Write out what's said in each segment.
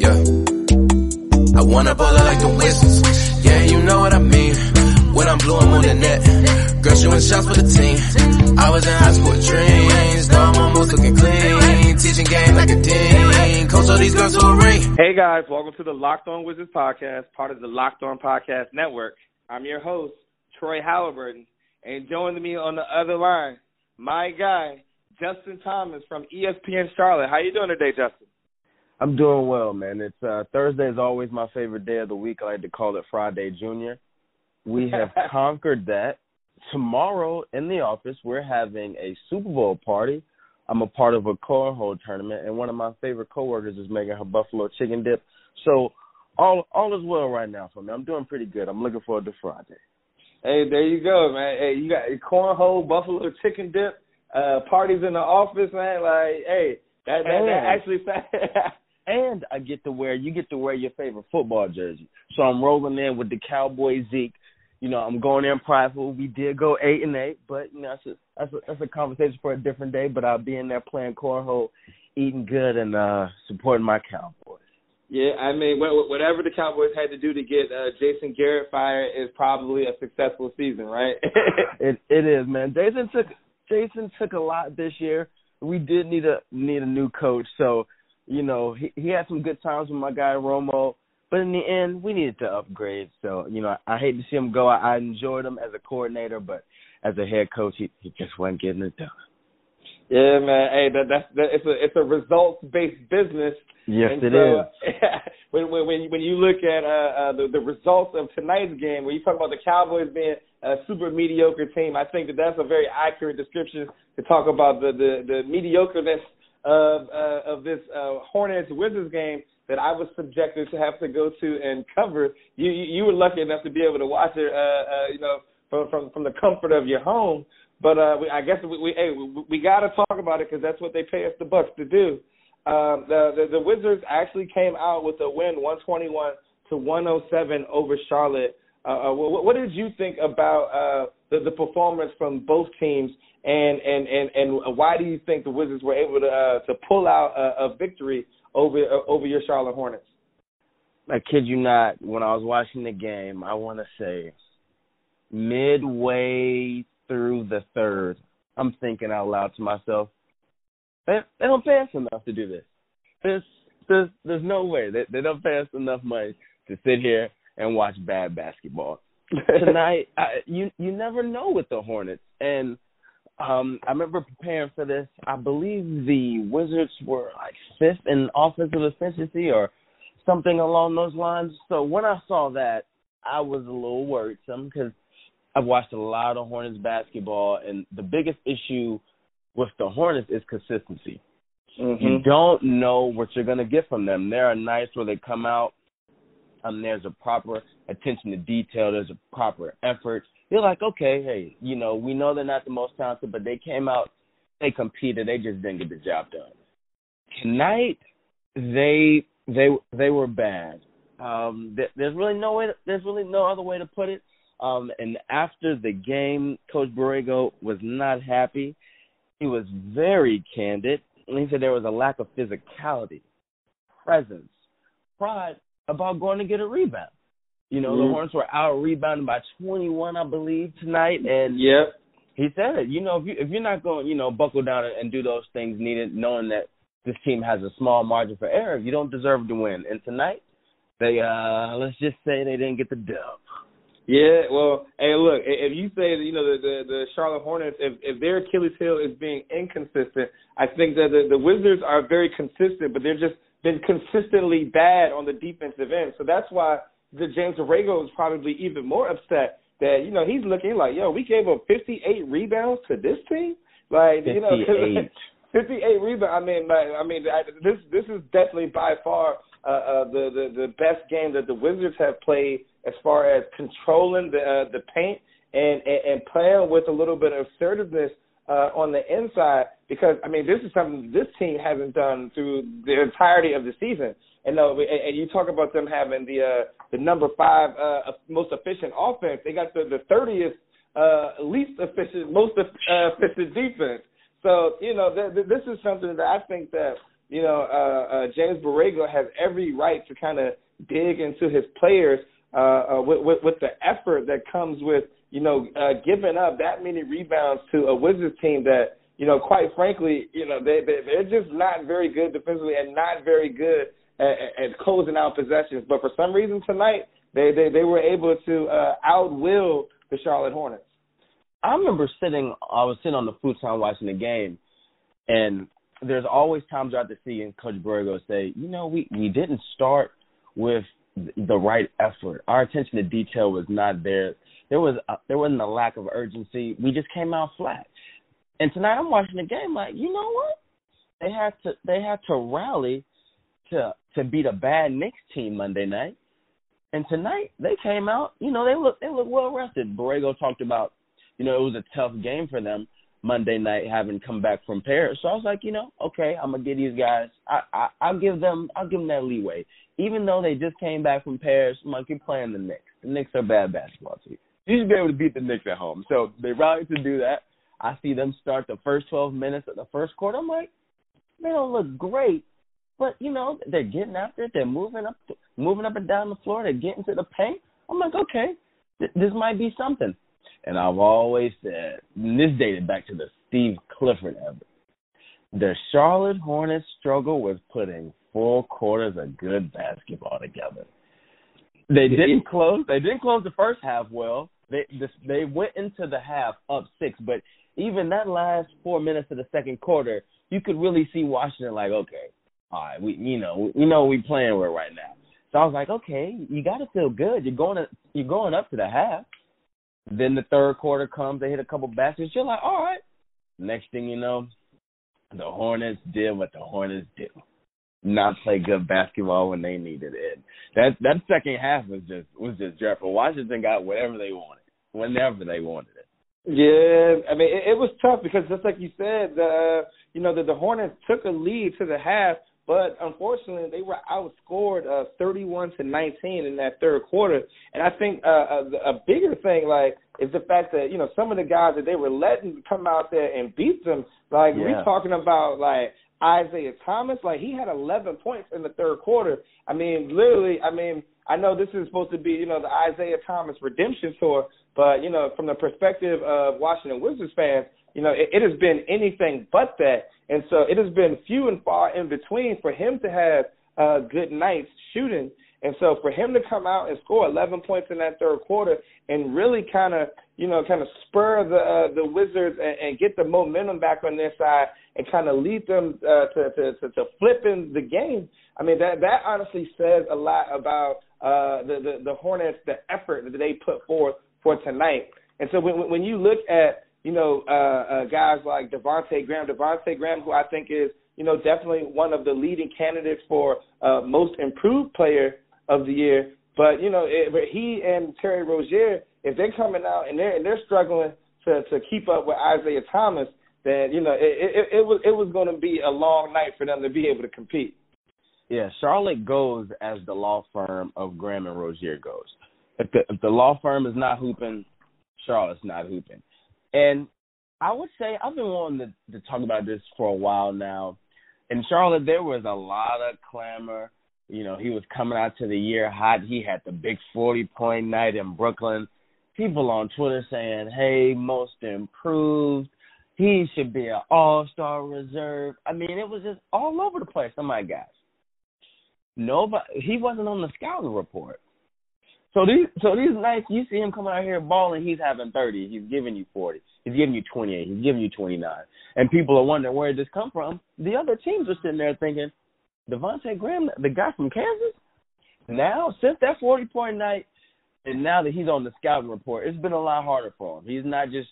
Yeah, I want to baller like the Wizards. Yeah, you know what I mean. When I'm blue, I'm on the net. Girl, shooting shots for the team. I was in high school with dreams. Now my moves looking clean. Teaching game like a dean. Coach all these girls to a ring. Hey guys, welcome to the Locked On Wizards podcast, part of the Locked On Podcast Network. I'm your host, Troy Halliburton, and joining me on the other line, my guy, Justin Thomas from ESPN Charlotte. How you doing today, Justin? I'm doing well, man. It's Thursday is always my favorite day of the week. I like to call it Friday Junior. We have conquered that. Tomorrow in the office, we're having a Super Bowl party. I'm a part of a cornhole tournament, and one of my favorite coworkers is making her buffalo chicken dip. So all is well right now for me. I'm doing pretty good. I'm looking forward to Friday. Hey, there you go, man. Hey, you got a cornhole, buffalo chicken dip, parties in the office, man. Like, hey, that actually and I get to wear, you get to wear your favorite football jersey. So I'm rolling in with the Cowboy Zeke. You know, I'm going in prideful. We did go 8-8, but you know, that's a conversation for a different day. But I'll be in there playing cornhole, eating good, and supporting my Cowboys. Yeah, I mean, whatever the Cowboys had to do to get Jason Garrett fired is probably a successful season, right? It is, man. Jason took a lot this year. We did need a new coach, so you know he had some good times with my guy Romo. But in the end, we needed to upgrade. So, you know, I hate to see him go. I enjoyed him as a coordinator, but as a head coach, he just wasn't getting it done. Yeah, man. Hey, it's a results-based business. Yes, and it is. When you look at the results of tonight's game, when you talk about the Cowboys being a super mediocre team, I think that's a very accurate description to talk about the mediocreness of this Hornets-Wizards game that I was subjected to have to go to and cover. You were lucky enough to be able to watch it, you know, from the comfort of your home. But I guess we got to talk about it because that's what they pay us the bucks to do. The Wizards actually came out with a win, 121-107 over Charlotte. What did you think about the performance from both teams, and why do you think the Wizards were able to pull out a victory over your Charlotte Hornets? I kid you not, when I was watching the game, I want to say midway through the third, I'm thinking out loud to myself, they don't pay us enough to do this. There's no way. They don't pay us enough money to sit here and watch bad basketball. Tonight, you never know with the Hornets. And I remember preparing for this. I believe the Wizards were like fifth in offensive efficiency or something along those lines. So when I saw that, I was a little worrisome because I've watched a lot of Hornets basketball, and the biggest issue with the Hornets is consistency. Mm-hmm. You don't know what you're going to get from them. There are nights where they come out, there's a proper attention to detail. There's a proper effort. You're like, okay, hey, you know, we know they're not the most talented, but they came out, they competed, they just didn't get the job done. Tonight, they were bad. There's really no other way to put it. And after the game, Coach Borrego was not happy. He was very candid, and he said there was a lack of physicality, presence, pride about going to get a rebound. You know, the Hornets were out rebounding by 21, I believe, tonight. And yep. He said it. You know, if you're not going, you know, buckle down and do those things needed, knowing that this team has a small margin for error, you don't deserve to win. And tonight, they let's just say they didn't get the dub. Yeah, well, hey, look, if you say that, you know, the Charlotte Hornets, if their Achilles heel is being inconsistent, I think that the Wizards are very consistent, but they're just been consistently bad on the defensive end. So that's why James Borrego is probably even more upset that, you know, he's looking like, yo, we gave up 58 rebounds to this team? Like, 58. You know, 58 rebounds. This is definitely by far the best game that the Wizards have played as far as controlling the paint and playing with a little bit of assertiveness on the inside. Because this is something this team hasn't done through the entirety of the season. And you talk about them having the number 5 most efficient offense. They got the 30th least efficient, most efficient defense. So, this is something that I think that, James Borrego has every right to kind of dig into his players with the effort that comes with, giving up that many rebounds to a Wizards team that, quite frankly, they're just not very good defensively and not very good at closing out possessions. But for some reason tonight, they were able to outwill the Charlotte Hornets. I remember I was sitting on the futon watching the game, and there's always times throughout the season Coach Borrego say, we didn't start with the right effort. Our attention to detail was not there. There wasn't a lack of urgency. We just came out flat. And tonight I'm watching the game like, you know what? They had to rally to beat a bad Knicks team Monday night. And tonight they came out, they look well rested. Borrego talked about, it was a tough game for them Monday night having come back from Paris. So I was like, okay, I'm going to give these guys, I'll give them that leeway. Even though they just came back from Paris, I'm like, you're playing the Knicks. The Knicks are a bad basketball team. You should be able to beat the Knicks at home. So they rallied to do that. I see them start the first 12 minutes of the first quarter. I'm like, they don't look great. But, they're getting after it. They're moving up and down the floor. They're getting to the paint. I'm like, okay, this might be something. And I've always said, and this dated back to the Steve Clifford era, the Charlotte Hornets struggle with putting four quarters of good basketball together. They didn't close the first half well. They went into the half up 6, but even that last 4 minutes of the second quarter, you could really see Washington like, okay, all right, we playing with right now. So I was like, okay, you got to feel good. You're going up to the half. Then the third quarter comes. They hit a couple baskets. You're like, all right. Next thing you know, the Hornets did what the Hornets do, not play good basketball when they needed it. That second half was just dreadful. Washington got whatever they wanted, whenever they wanted it. Yeah, it was tough because just like you said, the Hornets took a lead to the half, but unfortunately, they were outscored 31-19 in that third quarter. And I think a bigger thing, is the fact that some of the guys that they were letting come out there and beat them. We're talking about Isaiah Thomas, he had 11 points in the third quarter. I know this is supposed to be the Isaiah Thomas redemption tour, but from the perspective of Washington Wizards fans, it has been anything but that. And so it has been few and far in between for him to have good nights shooting. And so for him to come out and score 11 points in that third quarter and really kind of spur the Wizards and get the momentum back on their side and kind of lead them to flipping the game. That honestly says a lot about the Hornets, the effort that they put forth for tonight. And so when you look at guys like Devontae Graham, who I think is, definitely one of the leading candidates for most improved player of the year. But, he and Terry Rozier, if they're coming out and they're struggling to keep up with Isaiah Thomas, then, it was going to be a long night for them to be able to compete. Yeah, Charlotte goes as the law firm of Graham and Rozier goes. If the law firm is not hooping, Charlotte's not hooping. And I would say I've been wanting to talk about this for a while now. In Charlotte, there was a lot of clamor. He was coming out to the year hot. He had the big 40-point night in Brooklyn. People on Twitter saying, hey, most improved. He should be an all-star reserve. It was just all over the place. I'm like, guys, he wasn't on the scouting report. So these nights, you see him coming out here balling, he's having 30. He's giving you 40. He's giving you 28. He's giving you 29. And people are wondering, where did this come from? The other teams are sitting there thinking, Devontae Graham, the guy from Kansas? Now, since that 40-point night, and now that he's on the scouting report, it's been a lot harder for him. He's not just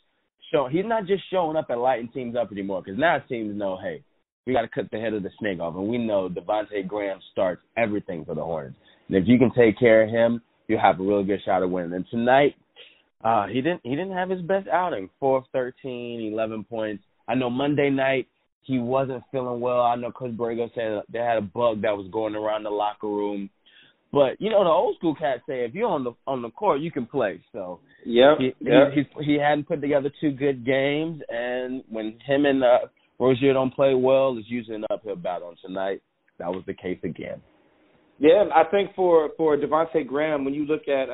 showing up and lighting teams up anymore because now teams know, hey, we got to cut the head of the snake off. And we know Devontae Graham starts everything for the Hornets. And if you can take care of him, you'll have a really good shot at winning. And tonight, he didn't have his best outing, 4 of 13, 11 points. I know Monday night he wasn't feeling well. I know Coach Borrego said they had a bug that was going around the locker room. But, you know, the old school cats say if you're on the court, you can play. So he hadn't put together two good games, and when him and Rozier don't play well, it's usually an uphill battle. And tonight, that was the case again. Yeah, I think for Devontae Graham, when you look at,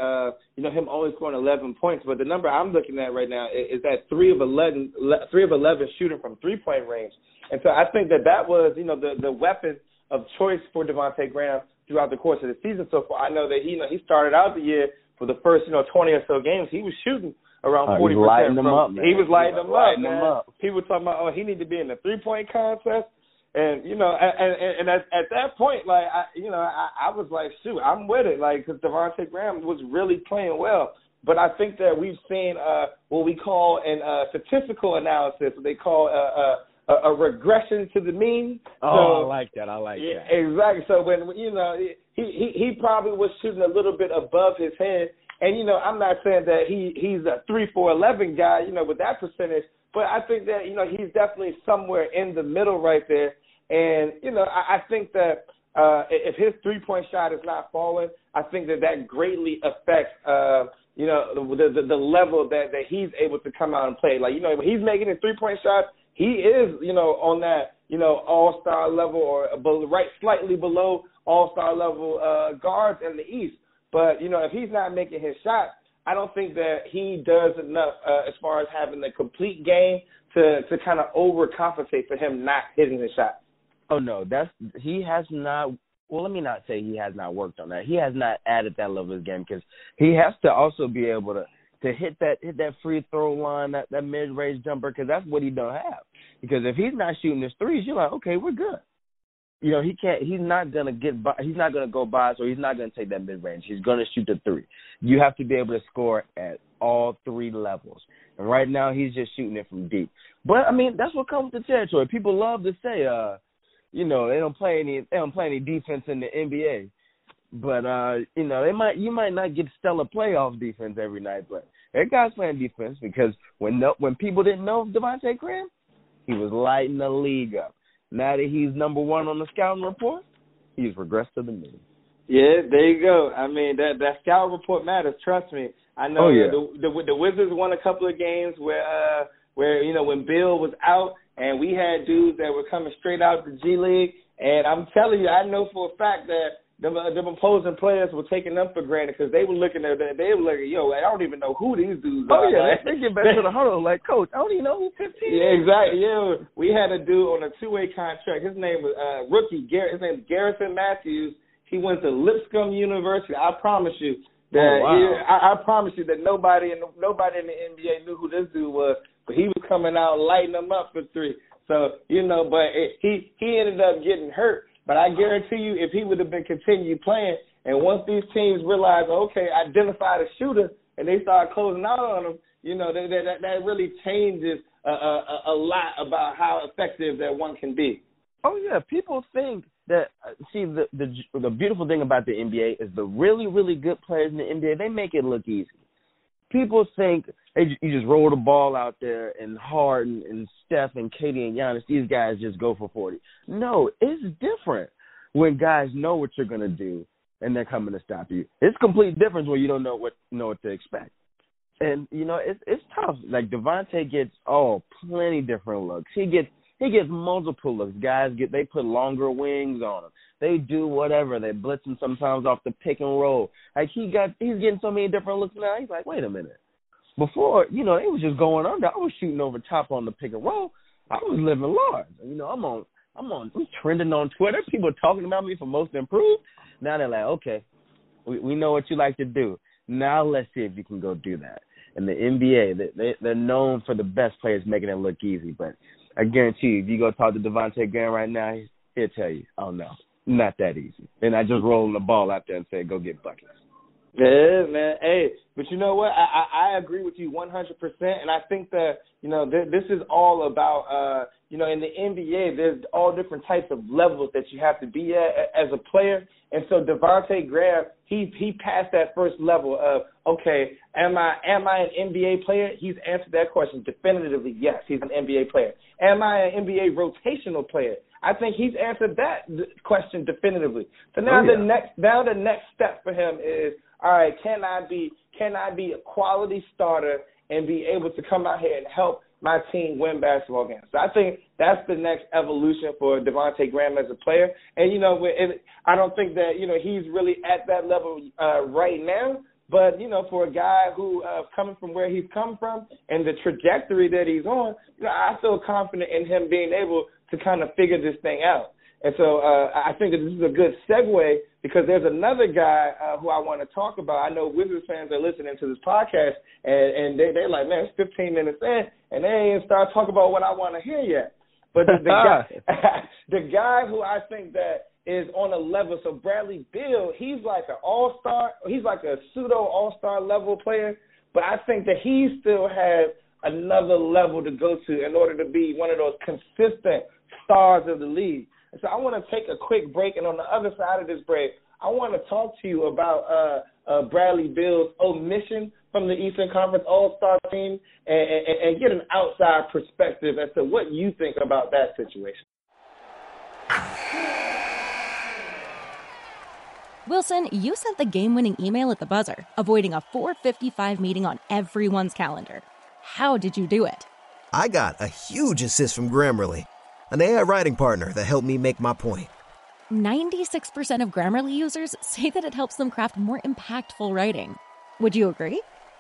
him only scoring 11 points, but the number I'm looking at right now is that 3 of 11 shooting from three-point range. And so I think that was, the weapon of choice for Devontae Graham throughout the course of the season so far. I know that he started out the year for the first, 20 or so games, he was shooting around 40%. He was lighting them up, man. People were talking about, he need to be in the three-point contest. And, at that point, like, I was like, shoot, I'm with it, like, because Devontae Graham was really playing well. But I think that we've seen what we call in statistical analysis, what they call a regression to the mean. Oh, so, I like that. Yeah, exactly. So, when he probably was shooting a little bit above his head. And, I'm not saying that he's a 3-for-11 guy, with that percentage. But I think that, he's definitely somewhere in the middle right there. And, I think that if his three-point shot is not falling, I think that greatly affects, the level that he's able to come out and play. Like, when he's making his three-point shot, he is, on that, all-star level or slightly below all-star level guards in the East. But, if he's not making his shot, I don't think that he does enough as far as having the complete game to kind of overcompensate for him not hitting his shot. Oh, no, he has not – well, let me not say he has not worked on that. He has not added that level of his game because he has to also be able to hit that free throw line, that mid-range jumper, because that's what he don't have. Because if he's not shooting his threes, you're like, okay, we're good. He can't. He's not gonna get by. He's not gonna go by. So he's not gonna take that mid range. He's gonna shoot the three. You have to be able to score at all three levels. And right now, he's just shooting it from deep. But I mean, that's what comes with the territory. People love to say, they don't play any defense in the NBA. But you might not get stellar playoff defense every night. But that guy's playing defense because when people didn't know Devontae Graham, he was lighting the league up. Now that he's number one on the scouting report, he's regressed to the mean. Yeah, there you go. I mean, that scout report matters. Trust me. I know the Wizards won a couple of games where when Bill was out and we had dudes that were coming straight out the G League. And I'm telling you, I know for a fact that the opposing players were taking them for granted because they were looking at that. They were like, yo, I don't even know who these dudes are. Oh, yeah, they get back to the huddle like, coach, I don't even know who 15 is. Yeah, exactly. Yeah, we had a dude on a two-way contract. His name was rookie Garrett. His name is Garrison Matthews. He went to Lipscomb University. I promise you that. Oh, wow. I promise you that nobody in the NBA knew who this dude was, but he was coming out lighting them up for three. So, but he ended up getting hurt. But I guarantee you, if he would have been continued playing, and once these teams realize, okay, identify the shooter, and they start closing out on him, that really changes a lot about how effective that one can be. Oh, yeah. People think that – see, the beautiful thing about the NBA is the really, really good players in the NBA, they make it look easy. People think you just roll the ball out there and Harden and Steph and Katie and Giannis, these guys just go for 40. No, it's different when guys know what you're going to do and they're coming to stop you. It's a complete difference when you don't know what to expect. And, it's tough. Like Devontae gets plenty different looks. He gets multiple looks. Guys they put longer wings on him. They do whatever. They blitz him sometimes off the pick and roll. Like he's getting so many different looks now. He's like, wait a minute. Before, it was just going under. I was shooting over top on the pick and roll. I was living large. I'm trending on Twitter. People are talking about me for most improved. Now they're like, okay, we know what you like to do. Now let's see if you can go do that. And the NBA, they're known for the best players making it look easy, but I guarantee you, if you go talk to Devontae Graham right now, he'll tell you, oh, no, not that easy. And I just roll the ball out there and say, go get buckets. Yeah, man. Hey, but you know what? I agree with you 100%. And I think that, this is all about, You know, in the NBA, there's all different types of levels that you have to be at as a player. And so Devontae Graham, he passed that first level of, okay, am I an NBA player? He's answered that question definitively. Yes, he's an NBA player. Am I an NBA rotational player? I think he's answered that question definitively. So now the next step for him is, all right, can I be a quality starter and be able to come out here and help my team win basketball games? So I think that's the next evolution for Devontae Graham as a player. And, you know, I don't think that, you know, he's really at that level right now. But, you know, for a guy who coming from where he's come from and the trajectory that he's on, you know, I feel confident in him being able to kind of figure this thing out. And so I think that this is a good segue because there's another guy who I want to talk about. I know Wizards fans are listening to this podcast, and they're like, man, it's 15 minutes in, and they ain't even start talking about what I want to hear yet. But the guy who I think that is on a level, so Bradley Beal, he's like an all-star. He's like a pseudo all-star level player, but I think that he still has another level to go to in order to be one of those consistent stars of the league. So I want to take a quick break, and on the other side of this break, I want to talk to you about Bradley Beal's omission from the Eastern Conference All-Star team and get an outside perspective as to what you think about that situation. Wilson, you sent the game-winning email at the buzzer, avoiding a 4:55 meeting on everyone's calendar. How did you do it? I got a huge assist from Grammarly, an AI writing partner that helped me make my point. 96% of Grammarly users say that it helps them craft more impactful writing. Would you agree?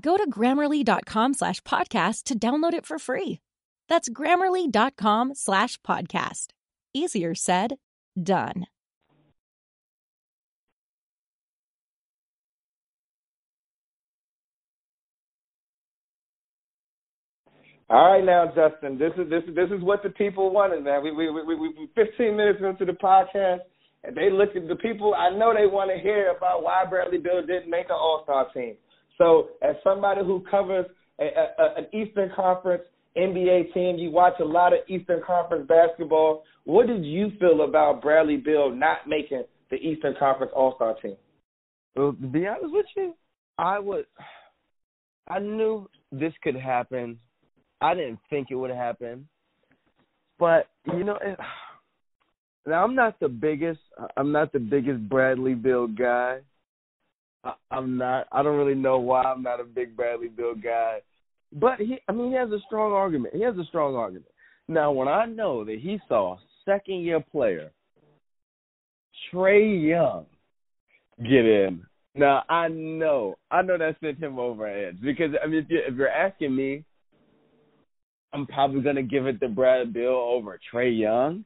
Go to Grammarly.com/podcast to download it for free. That's Grammarly.com/podcast. Easier said, done. All right, now, Justin, this is what the people wanted, man. We 15 minutes into the podcast, and they look at the people. I know they want to hear about why Bradley Beal didn't make an All-Star team. So as somebody who covers an Eastern Conference NBA team, you watch a lot of Eastern Conference basketball. What did you feel about Bradley Beal not making the Eastern Conference All-Star team? Well, to be honest with you, I knew this could happen. I didn't think it would happen. But, you know, now I'm not the biggest Bradley Beal guy. I don't really know why I'm not a big Bradley Beal guy. But, he has a strong argument. Now, when I know that he saw second-year player Trae Young get in, now I know that sent him over an edge. Because, I mean, if you're asking me, I'm probably going to give it to Bradley Beal over Trae Young.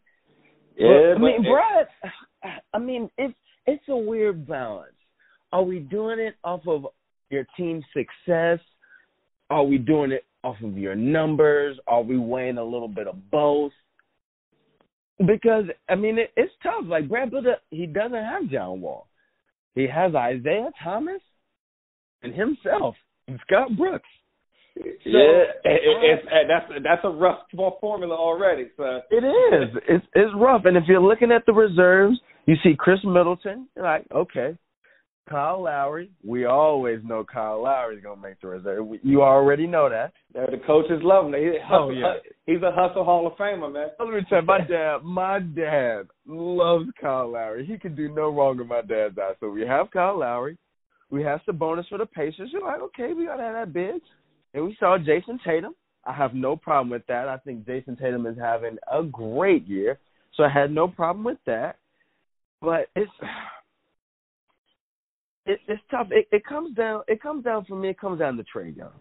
Yeah, it's a weird balance. Are we doing it off of your team's success? Are we doing it off of your numbers? Are we weighing a little bit of both? Because, I mean, it's tough. Like, Bradley Beal, he doesn't have John Wall. He has Isaiah Thomas and himself and Scott Brooks. So, yeah, that's a rough formula already. So. It is. It's rough. And if you're looking at the reserves, you see Chris Middleton. You're like, okay, Kyle Lowry. We always know Kyle Lowry's going to make the reserve. You already know that. Yeah, the coaches love him. He's a hustle Hall of Famer, man. Let me tell you, my dad loves Kyle Lowry. He can do no wrong with my dad's eye. So we have Kyle Lowry. We have Sabonis for the Pacers. You're like, okay, we got to have that big. And we saw Jayson Tatum. I have no problem with that. I think Jayson Tatum is having a great year, so I had no problem with that. But it's tough. It comes down to Trae Young.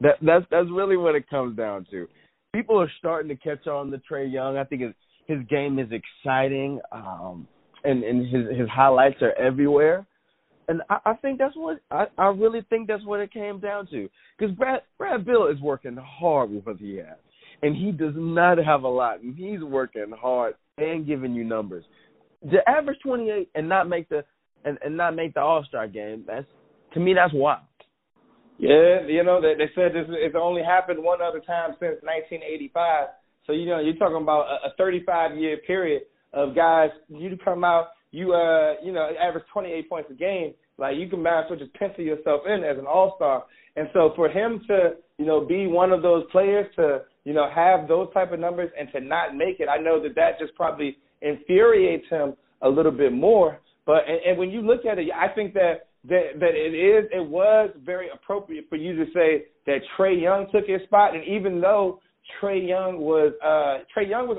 That's really what it comes down to. People are starting to catch on to Trae Young. I think His game is exciting, and his highlights are everywhere. And I think that's what I really think that's what it came down to. Because Brad Beal is working hard with what he has, and he does not have a lot. And he's working hard and giving you numbers. To average 28 and not make the All-Star game, that's, to me, that's wild. Yeah, you know, they said this, it's only happened one other time since 1985. So, you know, you're talking about a 35-year period of guys, you come out, you average 28 points a game. Like, you can manage to just pencil yourself in as an All-Star. And so for him to, you know, be one of those players to, you know, have those type of numbers and to not make it, I know that just probably infuriates him a little bit more. But and when you look at it, I think that it was very appropriate for you to say that Trae Young took his spot. And even though Trae Young was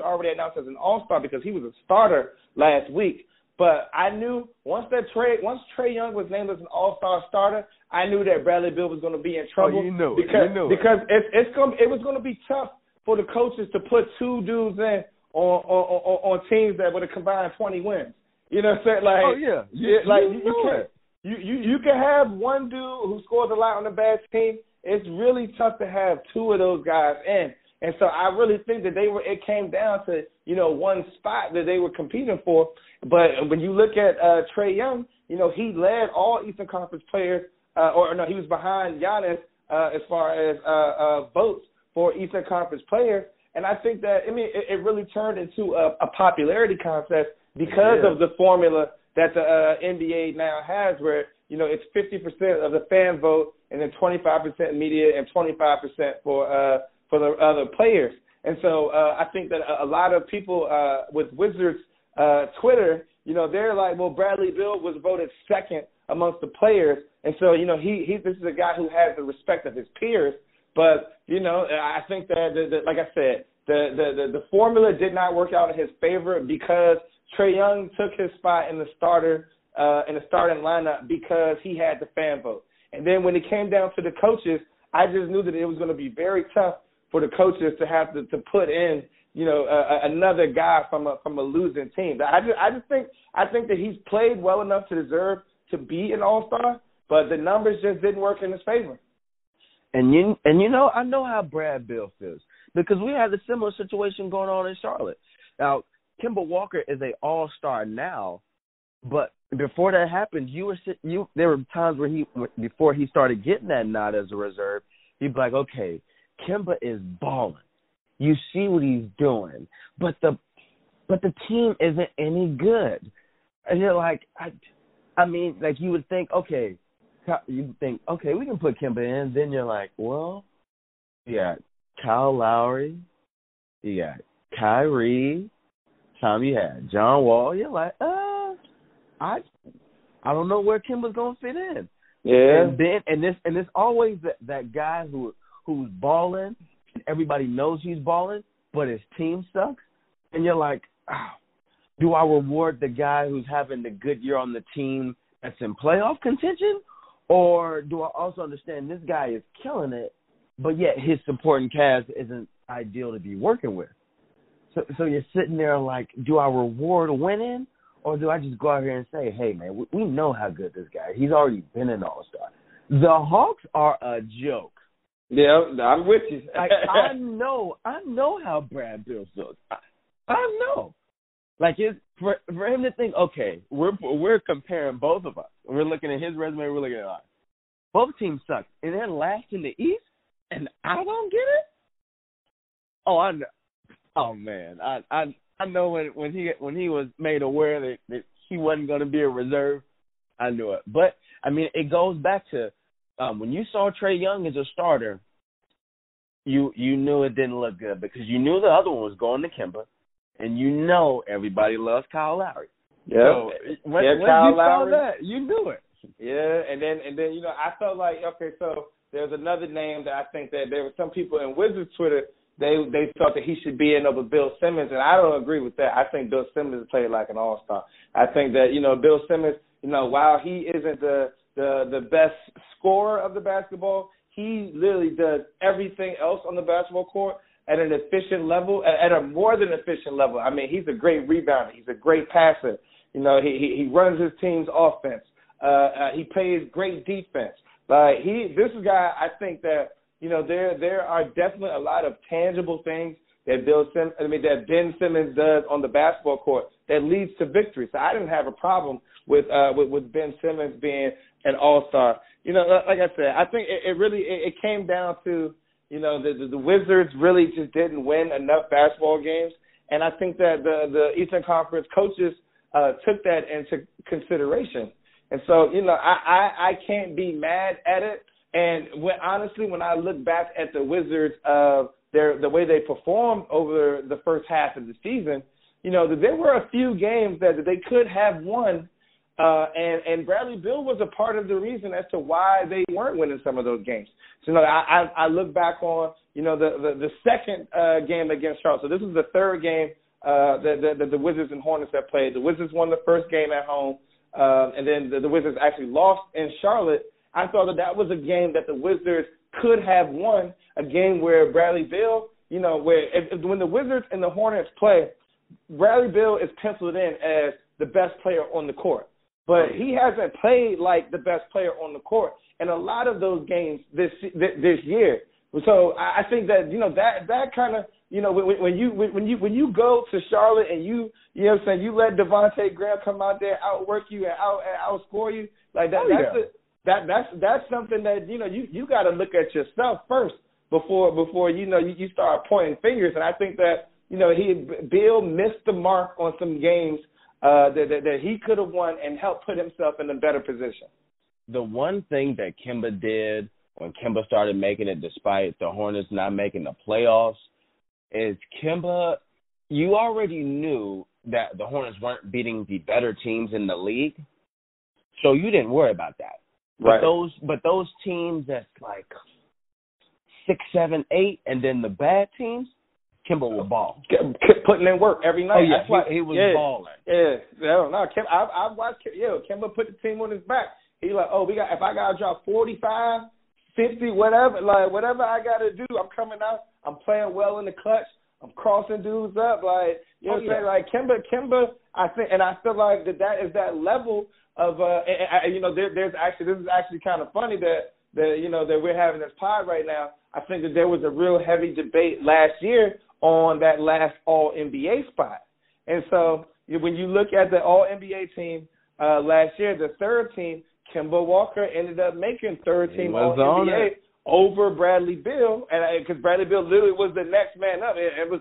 already announced as an All-Star because he was a starter last week, but I knew once Trae Young was named as an All-Star starter, I knew that Bradley Beal was going to be in trouble. Oh, you knew it. Because it was going to be tough for the coaches to put two dudes in on teams that would have combined 20 wins. You know what I'm saying? Like, oh, yeah. You can have one dude who scores a lot on a bad team. It's really tough to have two of those guys in. And so I really think that it came down to, you know, one spot that they were competing for. But when you look at Trae Young, you know, he led all Eastern Conference players, he was behind Giannis as far as votes for Eastern Conference players. And I think that, I mean, it really turned into a popularity contest because of the formula that the NBA now has where, you know, it's 50% of the fan vote and then 25% media and 25% for the other players. And so I think that a lot of people with Wizards Twitter, you know, they're like, well, Bradley Beal was voted second amongst the players. And so, you know, this is a guy who has the respect of his peers. But, you know, I think that, like I said, the formula did not work out in his favor because Trae Young took his spot in the starting lineup because he had the fan vote. And then when it came down to the coaches, I just knew that it was going to be very tough for the coaches to have to put in, you know, another guy from a losing team. I think that he's played well enough to deserve to be an All-Star, but the numbers just didn't work in his favor. And you know, I know how Brad Beal feels because we had a similar situation going on in Charlotte. Now, Kemba Walker is an All-Star now, but before that happened, there were times where before he started getting that nod as a reserve, he'd be like, okay, Kemba is balling. You see what he's doing, but the team isn't any good. And you're like, I mean, you would think, okay. You think, okay, we can put Kemba in. Then you're like, well, you got Kyle Lowry, you got Kyrie, time you had John Wall. You're like, I don't know where Kemba's gonna fit in. Yeah. And then and it's always that guy who's balling. Everybody knows he's balling, but his team sucks. And you're like, oh, do I reward the guy who's having the good year on the team that's in playoff contention? Or do I also understand this guy is killing it, but yet his supporting cast isn't ideal to be working with? So you're sitting there like, do I reward winning, or do I just go out here and say, hey, man, we know how good this guy is. He's already been an All-Star. The Hawks are a joke. Yeah, I'm with you. Like, I know how Brad Beal feels. I know. Like, for him to think, okay, we're comparing both of us. We're looking at his resume. We're looking at ours. Both teams suck, and they're last in the East, and I don't get it. Oh, I know. Oh man, I know when he was made aware that he wasn't going to be a reserve, I knew it. But I mean, it goes back to when you saw Trae Young as a starter, you knew it didn't look good because you knew the other one was going to Kemba. And you know everybody loves Kyle Lowry. Yeah. So when Kyle you Lowry, saw that, you knew it. Yeah, and then you know, I felt like, okay, so there's another name that I think that there were some people in Wizards Twitter, they thought that he should be in over Bill Simmons, and I don't agree with that. I think Bill Simmons played like an All-Star. I think that, you know, Bill Simmons, you know, while he isn't the best scorer of the basketball, he literally does everything else on the basketball court at an efficient level, at a more than efficient level. I mean, he's a great rebounder. He's a great passer. You know, he runs his team's offense. He plays great defense. Like this guy, I think that, you know, there are definitely a lot of tangible things that that Ben Simmons does on the basketball court that leads to victory. So I didn't have a problem with Ben Simmons being an all-star. You know, like I said, I think it really came down to, you know, the Wizards really just didn't win enough basketball games. And I think that the Eastern Conference coaches took that into consideration. And so, you know, I can't be mad at it. And honestly, when I look back at the Wizards, the way they performed over the first half of the season, you know, there were a few games that they could have won, and Bradley Beal was a part of the reason as to why they weren't winning some of those games. So, you know, I look back on, you know, the second game against Charlotte. So this is the third game that the Wizards and Hornets have played. The Wizards won the first game at home, and then the Wizards actually lost in Charlotte. I thought that was a game that the Wizards could have won, a game where Bradley Beal, you know, when the Wizards and the Hornets play, Bradley Beal is penciled in as the best player on the court. But he hasn't played like the best player on the court in a lot of those games this year. So I think that, you know, that kind of, you know, when you go to Charlotte and you know what I'm saying, you let Devontae Graham come out there, outwork you and outscore you, like that. Oh, yeah. That's something that, you know, you got to look at yourself first before you know you start pointing fingers. And I think that, you know, Bill missed the mark on some games that he could have won and helped put himself in a better position. The one thing that Kemba did when Kemba started making it, despite the Hornets not making the playoffs, is Kemba. You already knew that the Hornets weren't beating the better teams in the league, so you didn't worry about that. Right. But those teams that's like 6, 7, 8, and then the bad teams, Kemba will ball. Putting in work every night. Oh, yeah. That's why he was balling. Yeah, I don't know. I've watched Kemba put the team on his back. He's like, oh, if I got to drop 45, 50, whatever I got to do, I'm coming out. I'm playing well in the clutch. I'm crossing dudes up. Like, you know what I'm saying? Like, Kemba, I think, and I feel like that is that level of you know, this is actually kind of funny that you know that we're having this pod right now. I think that there was a real heavy debate last year on that last All-NBA spot, and so when you look at the All-NBA team last year, the third team, Kemba Walker ended up making third team All-NBA over Bradley Beal, and because Bradley Beal literally was the next man up, it was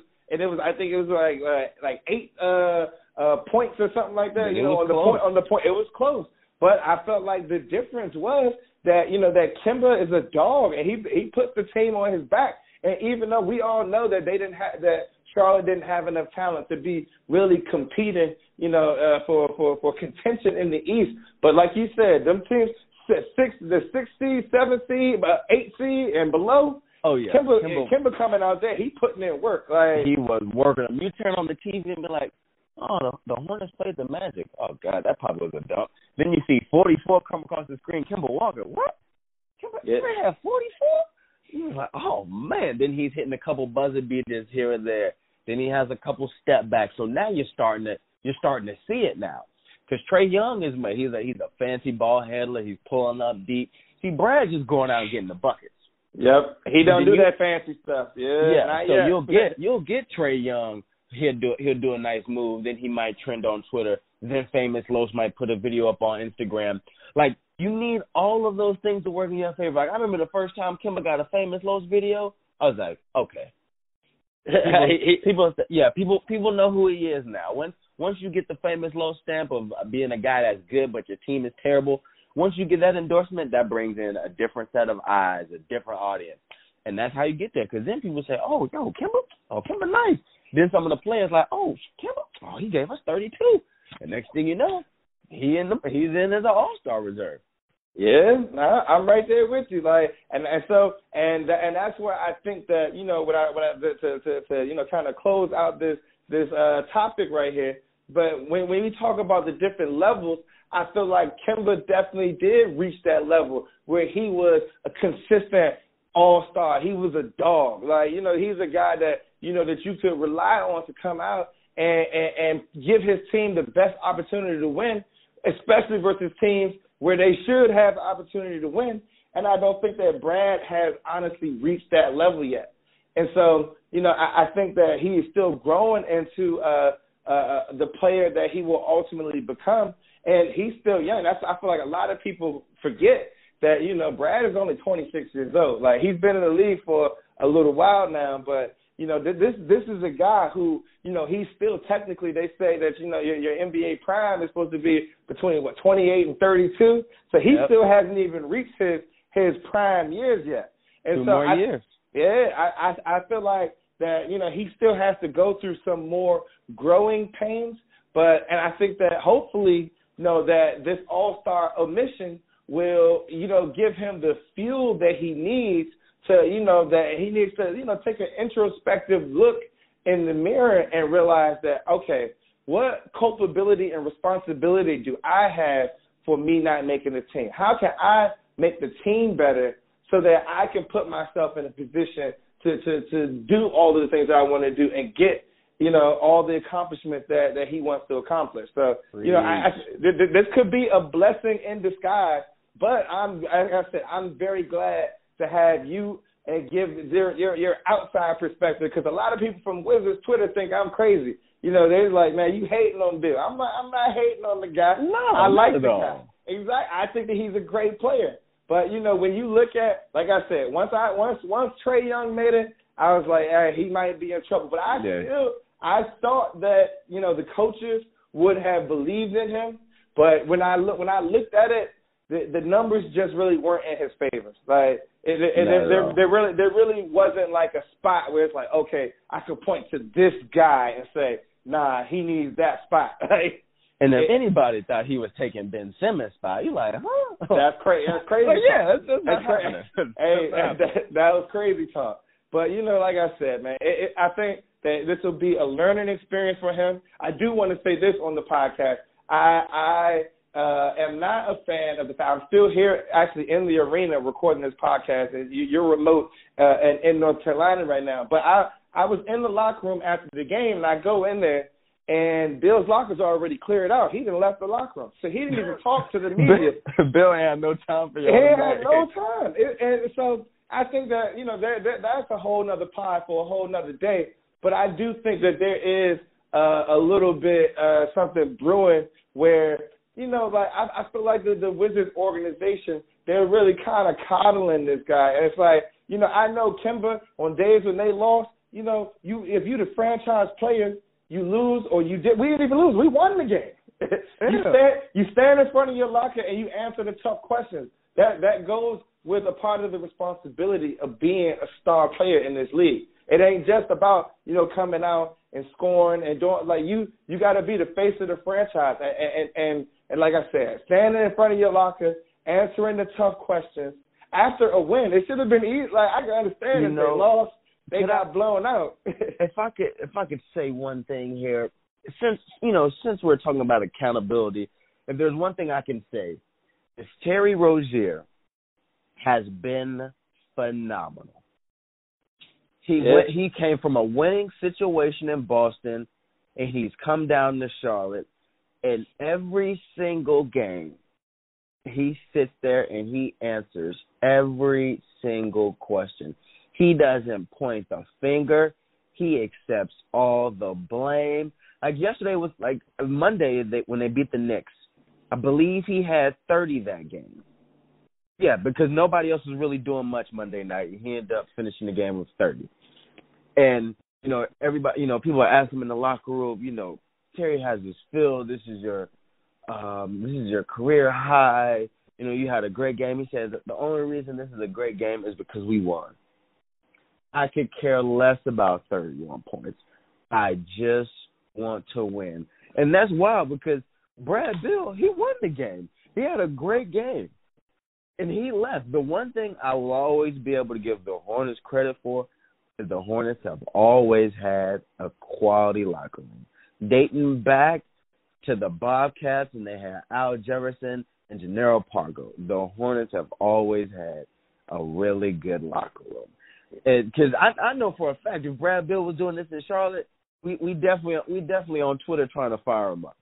8 points or something like that, you know, on the point. It was close. But I felt like the difference was that, you know, that Kemba is a dog, and he put the team on his back. And even though we all know that Charlotte didn't have enough talent to be really competing, you know, for contention in the East. But like you said, them teams, the 6 seed, 7 seed, 8 seed, and below. Oh, yeah. Kemba coming out there, he putting in work. Like, he was working. You turn on the TV and be like, oh, the Hornets played the Magic. Oh, God, that probably was a dunk. Then you see 44 come across the screen. Kemba Walker, what? Kemba Walker had 44? You're like, oh, man. Then he's hitting a couple buzzer beaters here and there. Then he has a couple step backs. So now you're starting to see it now. Because Trae Young is made. He's a fancy ball handler. He's pulling up deep. See, Brad's just going out and getting the buckets. Yep. He don't do that fancy stuff. Yeah. So you'll get Trae Young. He'll do a nice move. Then he might trend on Twitter. Then Famous Los might put a video up on Instagram. Like, you need all of those things to work in your favor. Like, I remember the first time Kemba got a Famous Los video, I was like, okay. People know who he is now. Once you get the Famous Los stamp of being a guy that's good but your team is terrible, once you get that endorsement, that brings in a different set of eyes, a different audience. And that's how you get there, because then people say, oh, yo, Kemba? Oh, Kemba, nice. Then some of the players like, oh, Kemba, oh, he gave us 32. The next thing you know, he's in as an all-star reserve. Yeah, I'm right there with you. Like, and so that's where I think that, you know, when I you know, kind of close out this topic right here. But when we talk about the different levels, I feel like Kemba definitely did reach that level where he was a consistent All-Star. He was a dog. Like, you know, he's a guy that, you know, that you could rely on to come out and give his team the best opportunity to win, especially versus teams where they should have the opportunity to win. And I don't think that Brad has honestly reached that level yet. And so, you know, I think that he is still growing into the player that he will ultimately become. And he's still young. That's, I feel like a lot of people forget that, you know, Brad is only 26 years old. Like, he's been in the league for a little while now, but, you know, this is a guy who, you know, he's still technically, they say that, you know, your NBA prime is supposed to be between, 28 and 32. So he still hasn't even reached his prime years yet. And Two more years. Yeah, I feel like that, you know, he still has to go through some more growing pains. But, and I think that hopefully, you know, that this All-Star omission will, you know, give him the fuel that he needs to, you know, that he needs to, you know, take an introspective look in the mirror and realize that, okay, what culpability and responsibility do I have for me not making the team? How can I make the team better so that I can put myself in a position to do all of the things that I want to do and get, you know, all the accomplishments that he wants to accomplish. So, you know, this could be a blessing in disguise, but I'm very glad to have you and give your outside perspective, because a lot of people from Wizards Twitter think I'm crazy. You know, they're like, man, you hating on Bill. I'm not hating on the guy. No, I like the guy. Exactly. I think that he's a great player. But, you know, when you look at, like I said, once Trae Young made it, I was like, hey, he might be in trouble. But I thought that, you know, the coaches would have believed in him. But when I looked at it, the numbers just really weren't in his favor. Like, there really wasn't like a spot where it's like, okay, I could point to this guy and say, nah, he needs that spot. Like, and if anybody thought he was taking Ben Simmons' spot, you're like, huh? That's crazy. That's crazy. Well, yeah, that's crazy. Hey, that was crazy talk. But, you know, like I said, man, I think that this will be a learning experience for him. I do want to say this on the podcast. I am not a fan of the fact. I'm still here, actually, in the arena recording this podcast. And you're remote and in North Carolina right now. But I was in the locker room after the game, and I go in there. And Bill's locker's already cleared out. He done left the locker room. So he didn't even talk to the media. Bill had no time for y'all. He had no time. And so I think that, you know, that's a whole nother pod for a whole nother day. But I do think that there is a little bit something brewing where, you know, like I feel like the Wizards organization, they're really kind of coddling this guy. And it's like, you know, I know Kemba, on days when they lost, you know, if you're the franchise player, you lose or you did. We didn't even lose. We won the game. You stand in front of your locker and you answer the tough questions. That goes with a part of the responsibility of being a star player in this league. It ain't just about, you know, coming out and scoring and doing, like, you got to be the face of the franchise. And like I said, standing in front of your locker, answering the tough questions after a win. It should have been easy. Like, I can understand if they lost. They got blown out. If I could say one thing here, since we're talking about accountability, if there's one thing I can say, is Terry Rozier has been phenomenal. He came from a winning situation in Boston, and he's come down to Charlotte, and every single game, he sits there and he answers every single question. He doesn't point the finger. He accepts all the blame. Like, yesterday was like Monday when they beat the Knicks. I believe he had 30 that game. Yeah, because nobody else was really doing much Monday night. He ended up finishing the game with 30. And, you know, everybody, you know, people are asking him in the locker room, you know, Terry has this feel. This is your career high. You know, you had a great game. He says, the only reason this is a great game is because we won. I could care less about 31 points. I just want to win. And that's wild because Brad Beal, he won the game. He had a great game. And he left. The one thing I will always be able to give the Hornets credit for is the Hornets have always had a quality locker room. Dating back to the Bobcats, and they had Al Jefferson and Gennaro Pargo. The Hornets have always had a really good locker room. Because I know for a fact if Brad Beal was doing this in Charlotte, we definitely on Twitter trying to fire him up.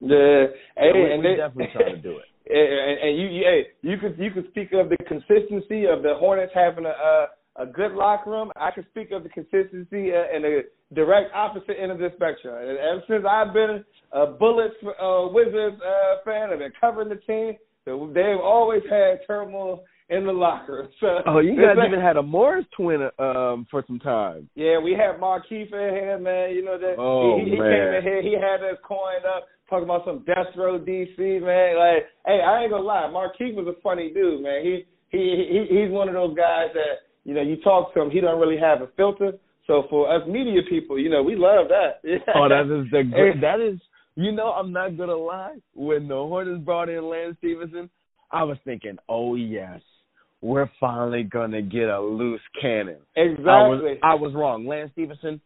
Yeah, hey, we definitely trying to do it. You can speak of the consistency of the Hornets having a good locker room. I can speak of the consistency and the direct opposite end of the spectrum. And ever since I've been a Wizards fan, I've been covering the team. So they've always had turmoil in the locker. So you guys even had a Morris twin for some time. Yeah, we had Markieff in here, man. You know that he came in here. He had us coined up talking about some death row DC, man. Like, hey, I ain't gonna lie, Markieff was a funny dude, man. He's one of those guys that you know you talk to him, he don't really have a filter. So for us media people, you know, we love that. Oh, that is. You know, I'm not gonna lie. When the Hornets brought in Lance Stevenson, I was thinking, oh yes. We're finally going to get a loose cannon. Exactly. I was wrong. Lance Stevenson,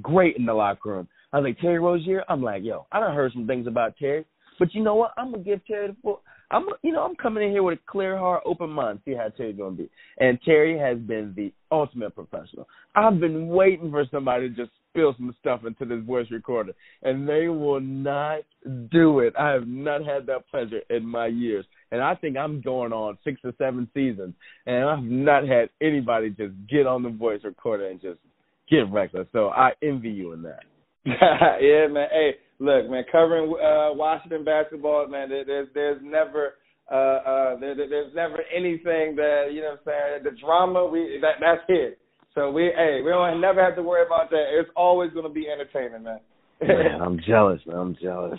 great in the locker room. I was like, Terry Rozier, I'm like, yo, I done heard some things about Terry. But you know what? I'm going to give Terry the full – I'm coming in here with a clear heart, open mind, see how Terry's going to be. And Terry has been the ultimate professional. I've been waiting for somebody to just spill some stuff into this voice recorder, and they will not do it. I have not had that pleasure in my years. And I think I'm going on 6 or 7 seasons, and I've not had anybody just get on the voice recorder and just get reckless. So I envy you in that. Yeah, man. Hey, look, man, covering Washington basketball, man, there's never anything that, you know what I'm saying, the drama, that's it. So, we don't never have to worry about that. It's always going to be entertaining, man. Man, I'm jealous, man. I'm jealous.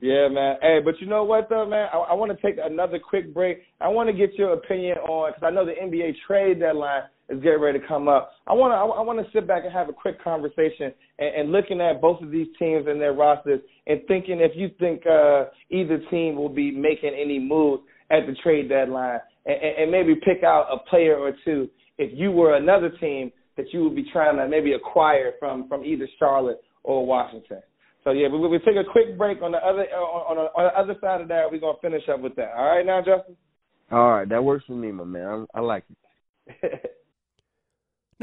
Yeah, man. Hey, but you know what, though, man? I want to take another quick break. I want to get your opinion on, because I know the NBA trade deadline is getting ready to come up. I want to sit back and have a quick conversation and looking at both of these teams and their rosters and thinking if you think either team will be making any moves at the trade deadline and maybe pick out a player or two if you were another team that you would be trying to maybe acquire from either Charlotte or Washington. So, yeah, we'll take a quick break. On the other side of that, we're going to finish up with that. All right now, Justin? All right. That works for me, my man. I like it.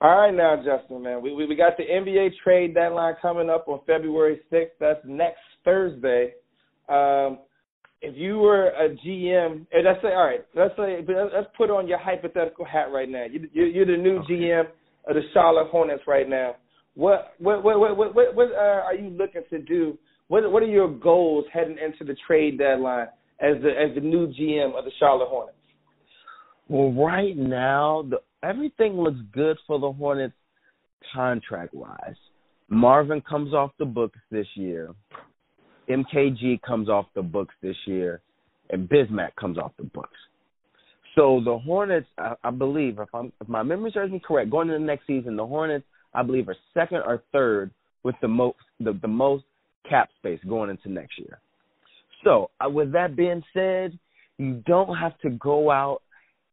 All right now, Justin, man. We got the NBA trade deadline coming up on February 6th. That's next Thursday. If you were a GM, let's put on your hypothetical hat right now. You're the new GM of the Charlotte Hornets right now. What are you looking to do? What are your goals heading into the trade deadline as the new GM of the Charlotte Hornets? Well, right now, everything looks good for the Hornets contract-wise. Marvin comes off the books this year. MKG comes off the books this year, and Bismack comes off the books. So the Hornets, I believe, if my memory serves me correct, going into the next season, the Hornets, I believe, are second or third with the most cap space going into next year. So with that being said, you don't have to go out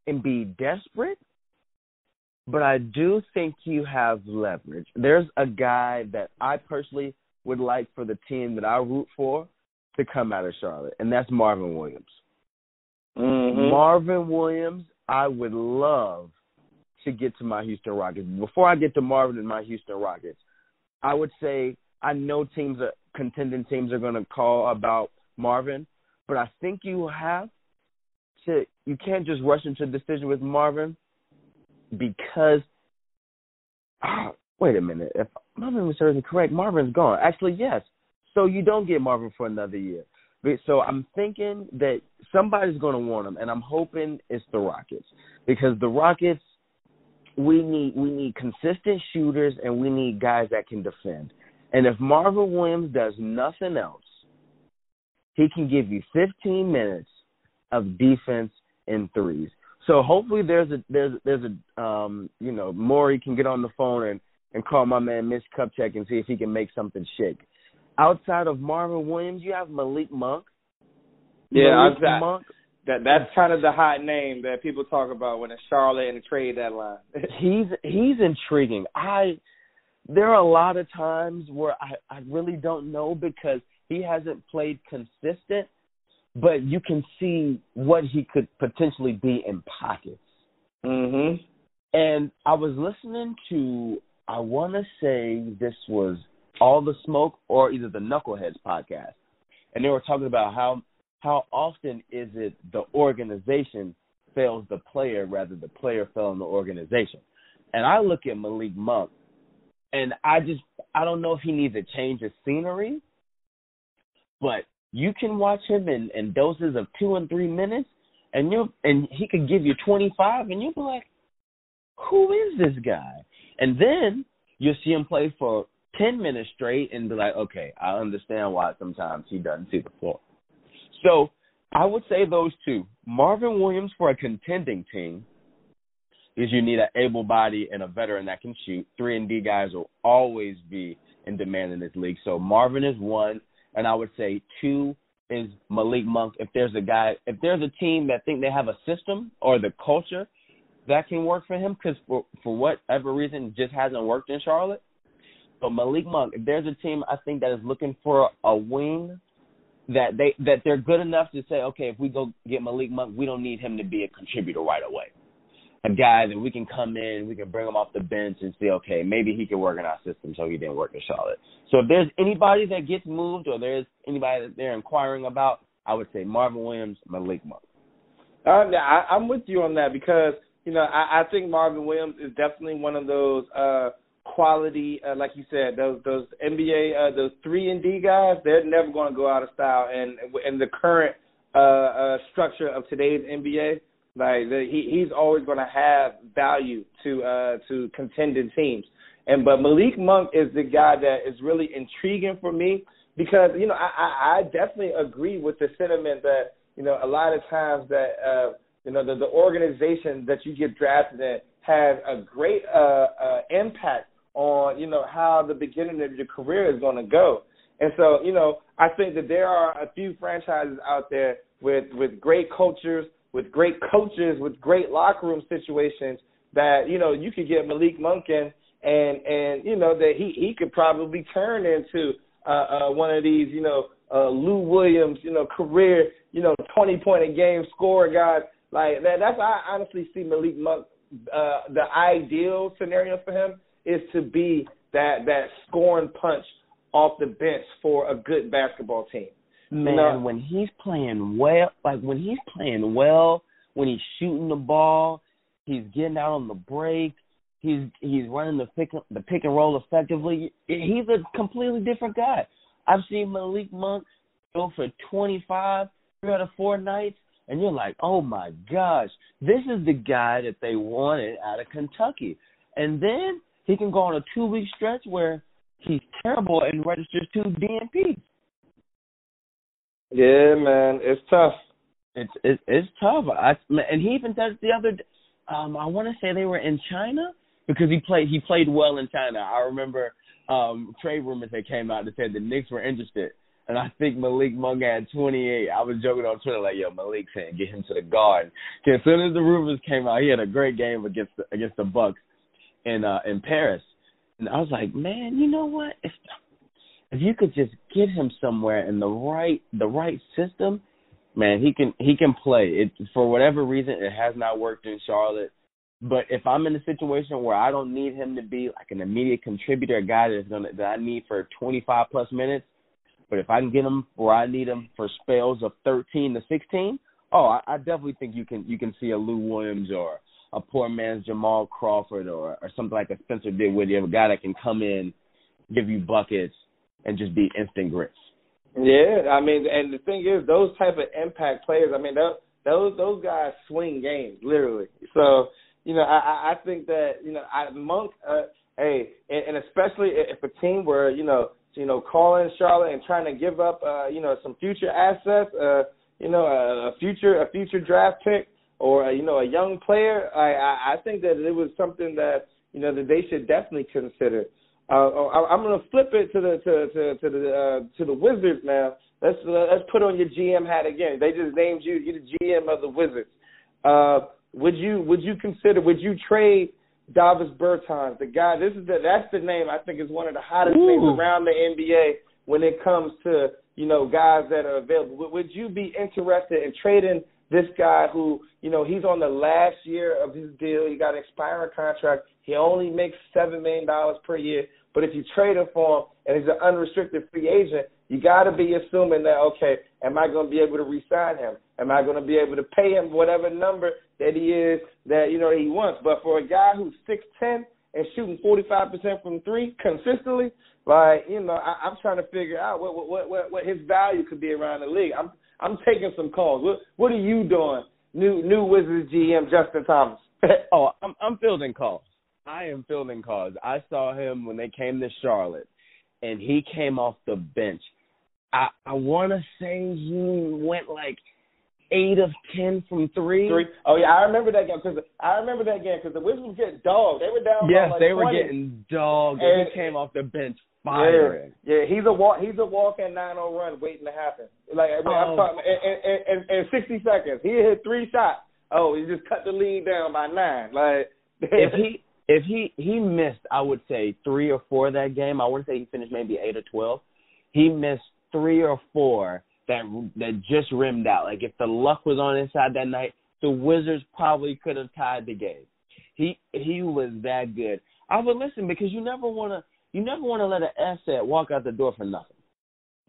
and be desperate, but I do think you have leverage. There's a guy that I personally – would like for the team that I root for to come out of Charlotte, and that's Marvin Williams. Mm-hmm. Marvin Williams, I would love to get to my Houston Rockets. Before I get to Marvin and my Houston Rockets, I would say I know contending teams are going to call about Marvin, but I think you have you can't just rush into a decision with Marvin because wait a minute. If Marvin was certainly correct, Marvin's gone. Actually, yes. So you don't get Marvin for another year. So I'm thinking that somebody's going to want him, and I'm hoping it's the Rockets because the Rockets, we need consistent shooters and we need guys that can defend. And if Marvin Williams does nothing else, he can give you 15 minutes of defense in threes. So hopefully there's a Maury can get on the phone and call my man Mitch Kupchak and see if he can make something shake. Outside of Marvin Williams, you have Malik Monk. That's kind of the hot name that people talk about when it's Charlotte and the trade deadline. He's intriguing. There are a lot of times where I really don't know because he hasn't played consistent, but you can see what he could potentially be in pockets. Mm-hmm. And I was listening to, I want to say this was All the Smoke or either the Knuckleheads podcast, and they were talking about how often is it the organization fails the player rather the player failing the organization. And I look at Malik Monk, and I don't know if he needs a change of scenery, but you can watch him in doses of 2 and 3 minutes, and he could give you 25, and you'll be like, who is this guy? And then you'll see him play for 10 minutes straight and be like, okay, I understand why sometimes he doesn't see the floor. So I would say those two. Marvin Williams for a contending team is you need an able body and a veteran that can shoot. 3 and D guys will always be in demand in this league. So Marvin is one, and I would say two is Malik Monk. If there's a team that think they have a system or the culture that can work for him, because for whatever reason it just hasn't worked in Charlotte. So Malik Monk, if there's a team I think that is looking for a wing that they're good enough to say, okay, if we go get Malik Monk, we don't need him to be a contributor right away. A guy that we can come in, we can bring him off the bench and say, okay, maybe he can work in our system, so he didn't work in Charlotte. So if there's anybody that gets moved or there's anybody that they're inquiring about, I would say Marvin Williams, Malik Monk. I'm with you on that because, I think Marvin Williams is definitely one of those quality, like you said, those NBA, those 3 and D guys, they're never going to go out of style. And the current structure of today's NBA, like he's always going to have value to contending teams. But Malik Monk is the guy that is really intriguing for me because I definitely agree with the sentiment that a lot of times that the organization that you get drafted in has a great impact on, how the beginning of your career is going to go. And so, I think that there are a few franchises out there with great cultures, with great coaches, with great locker room situations that, you could get Malik Monk in and that he could probably turn into one of these, Lou Williams, career, 20-point-a-game scorer guys. Like that. That's how I honestly see Malik Monk. The ideal scenario for him is to be that scoring punch off the bench for a good basketball team. Man, when he's playing well, when he's shooting the ball, he's getting out on the break, he's running the pick and roll effectively. He's a completely different guy. I've seen Malik Monk go for 25, 3 out of 4 nights. And you're like, oh, my gosh, this is the guy that they wanted out of Kentucky. And then he can go on a 2-week stretch where he's terrible and registers 2 DNPs. Yeah, man, it's tough. It's tough. And he even does the other I want to say they were in China because he played well in China. I remember trade rumors that came out that said the Knicks were interested. And I think Malik Monk had 28. I was joking on Twitter like, yo, Malik said, get him to the guard. As soon as the rumors came out, he had a great game against the Bucks in Paris. And I was like, man, you know what? If you could just get him somewhere in the right system, man, he can play. It, for whatever reason, it has not worked in Charlotte. But if I'm in a situation where I don't need him to be like an immediate contributor, a guy that I need for 25-plus minutes, but if I can get him where I need him for spells of 13 to 16, I definitely think you can see a Lou Williams or a poor man's Jamal Crawford or something like a Spencer Dinwiddie, a guy that can come in, give you buckets, and just be instant grits. Yeah, I mean, and the thing is, those type of impact players, I mean, those guys swing games, literally. So, you know, I think that, you know, Monk, and especially if a team were, you know, calling Charlotte and trying to give up, you know, some future assets, you know, a future draft pick or, you know, a young player, I think that it was something that, you know, that they should definitely consider. I'm gonna flip it to the Wizards now. Let's put on your GM hat again. They just named you. You're the GM of the Wizards. Would you consider? Would you trade Davis Bertans? The guy. That's the name I think is one of the hottest names around the NBA when it comes to, you know, guys that are available. Would you be interested in trading this guy who, you know, he's on the last year of his deal? He got an expiring contract. He only makes $7 million per year. But if you trade him for him and he's an unrestricted free agent, you got to be assuming that, okay, am I going to be able to re-sign him? Am I going to be able to pay him whatever number that he is that, you know, he wants? But for a guy who's 6'10" and shooting 45% from three consistently, like, you know, I'm trying to figure out what his value could be around the league. I'm taking some calls. What are you doing, new Wizards GM Justin Thomas? Oh, I'm fielding calls. I am fielding calls. I saw him when they came to Charlotte, and he came off the bench. I want to say he went like 8 of 10 from three. Oh yeah, I remember that game because the Wizards were getting dogged. They were down. Yes, like they were 20. Getting dogged, and he came off the bench. Firing. Yeah, he's a walk-in 9-0 run waiting to happen. Like, I mean, I'm talking in 60 seconds, he hit 3 shots. Oh, he just cut the lead down by 9. Like, if he missed, I would say 3 or 4 that game. I wouldn't say he finished maybe 8 or 12. He missed 3 or 4 that just rimmed out. Like, if the luck was on inside that night, the Wizards probably could have tied the game. He was that good. I would listen because you never want to let an asset walk out the door for nothing.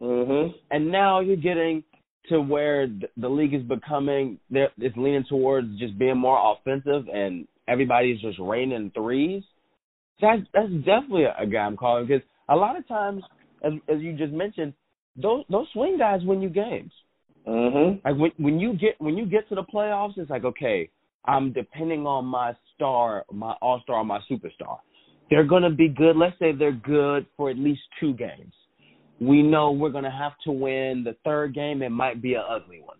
Mm-hmm. And now you're getting to where the league is becoming, it's leaning towards just being more offensive and everybody's just raining threes. That's definitely a guy I'm calling because a lot of times, as you just mentioned, those swing guys win you games. Mm-hmm. Like when you get to the playoffs, it's like, okay, I'm depending on my star, my all-star, my superstar. They're going to be good. Let's say they're good for at least 2 games. We know we're going to have to win the 3rd game. It might be an ugly one.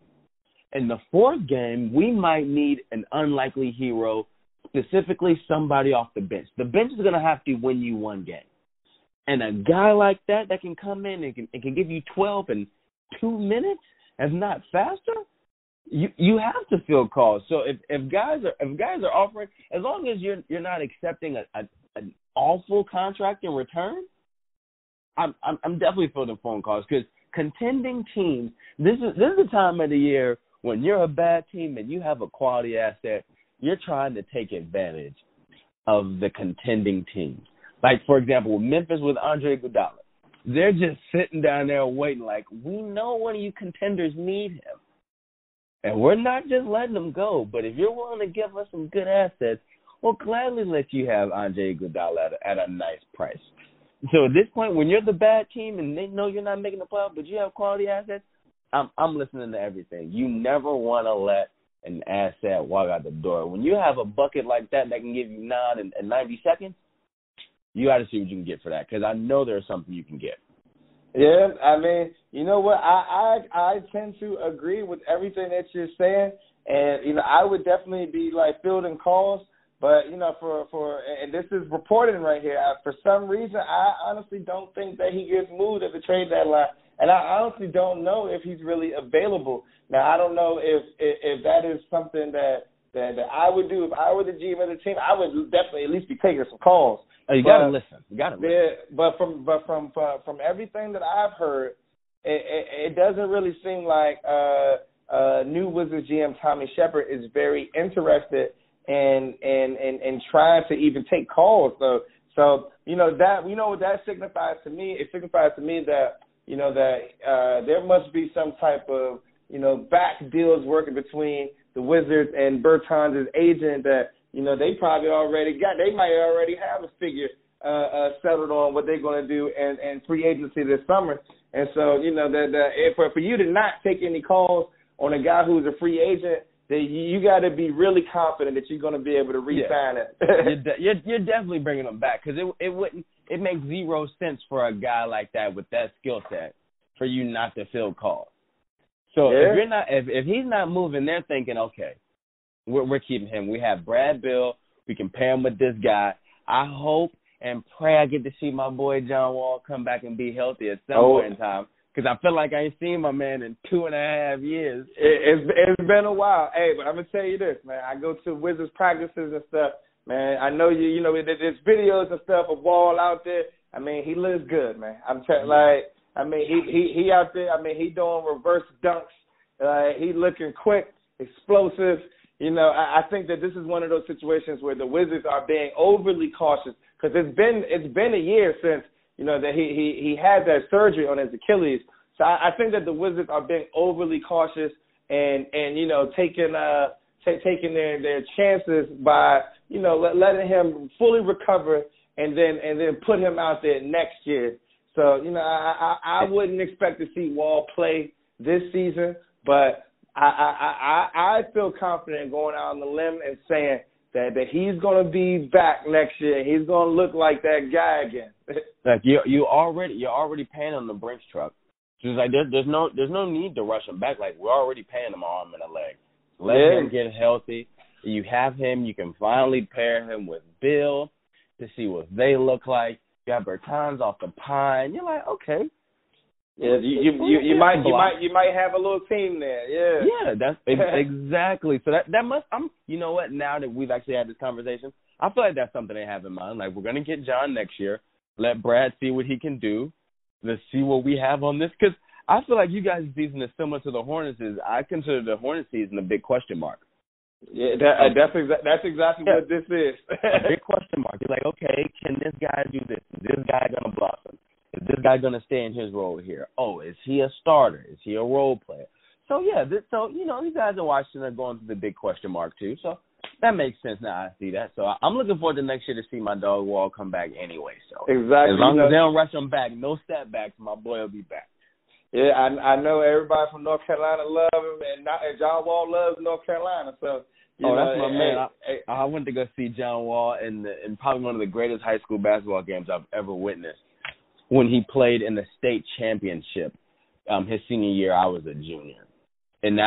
In the 4th game, we might need an unlikely hero, specifically somebody off the bench. The bench is going to have to win you 1 game. And a guy like that can come in and can give you 12 in 2 minutes, if not faster, you have to field calls. So if guys are offering, as long as you're not accepting an awful contract in return, I'm definitely fielding phone calls because contending teams, this is the time of the year when you're a bad team and you have a quality asset, you're trying to take advantage of the contending teams. Like, for example, Memphis with Andre Iguodala. They're just sitting down there waiting like, we know one of you contenders need him. And we're not just letting them go, but if you're willing to give us some good assets, we'll gladly let you have Andre Iguodala at a nice price. So at this point, when you're the bad team and they know you're not making the playoff, but you have quality assets, I'm listening to everything. You never want to let an asset walk out the door. When you have a bucket like that can give you 9 and 90 seconds, you got to see what you can get for that because I know there's something you can get. Yeah, I mean, you know what? I tend to agree with everything that you're saying, and, you know, I would definitely be, like, fielding calls. But, you know, for and this is reporting right here, for some reason, I honestly don't think that he gets moved at the trade deadline. And I honestly don't know if he's really available. Now, I don't know if that is something that I would do. If I were the GM of the team, I would definitely at least be taking some calls. Oh, you got to listen. You got to listen. Yeah, but from everything that I've heard, it doesn't really seem like new Wizards GM Tommy Shepard is very interested and trying to even take calls. So you know that, you know what that signifies to me. It signifies to me that, you know, that there must be some type of you know, back deals working between the Wizards and Bertans' agent that, you know, they probably already got. They might already have a figure settled on what they're going to do and free agency this summer. And so, you know, for you to not take any calls on a guy who's a free agent, that you got to be really confident that you're going to be able to re-sign it. You're definitely bringing them back because it makes zero sense for a guy like that with that skill set for you not to field calls. So if he's not moving, they're thinking, okay, we're keeping him. We have Brad Beal. We can pair him with this guy. I hope and pray I get to see my boy John Wall come back and be healthy at some point in time. Because I feel like I ain't seen my man in 2.5 years. It's been a while. Hey, but I'm going to tell you this, man. I go to Wizards practices and stuff. Man, I know you know, there's videos and stuff of Wall out there. I mean, he looks good, man. I'm he out there. I mean, he doing reverse dunks. He looking quick, explosive. You know, I think that this is one of those situations where the Wizards are being overly cautious because it's been a year since, you know, that he had that surgery on his Achilles. So I think that the Wizards are being overly cautious and you know, taking their chances by, you know, letting him fully recover and then put him out there next year. So, you know, I wouldn't expect to see Wall play this season, but I feel confident in going out on the limb and saying that he's going to be back next year. He's going to look like that guy again. Like you're already paying him the Brinks truck. Just like there's no need to rush him back. Like we're already paying him an arm and a leg. Let him get healthy. You have him. You can finally pair him with Bill to see what they look like. You got Bertans off the pine. You're like, okay. Yeah, you might have a little team there. Yeah, that's exactly. So that must. You know what? Now that we've actually had this conversation, I feel like that's something they have in mind. Like we're gonna get John next year. Let Brad see what he can do. Let's see what we have on this because I feel like you guys' season is similar to the Hornets. I consider the Hornets season a big question mark. Yeah, that's exactly what this is. A big question mark. You're like, okay, can this guy do this? Is this guy gonna blossom? Is this guy going to stay in his role here? Oh, is he a starter? Is he a role player? So, so you know, these guys in Washington are going through the big question mark, too. So, that makes sense now. I see that. So, I'm looking forward to next year to see my dog Wall come back anyway. So, exactly. As long as they don't rush him back, no setbacks, my boy will be back. Yeah, I know everybody from North Carolina loves him, and John Wall loves North Carolina. So, that's my man. I went to go see John Wall in probably one of the greatest high school basketball games I've ever witnessed. When he played in the state championship his senior year, I was a junior. And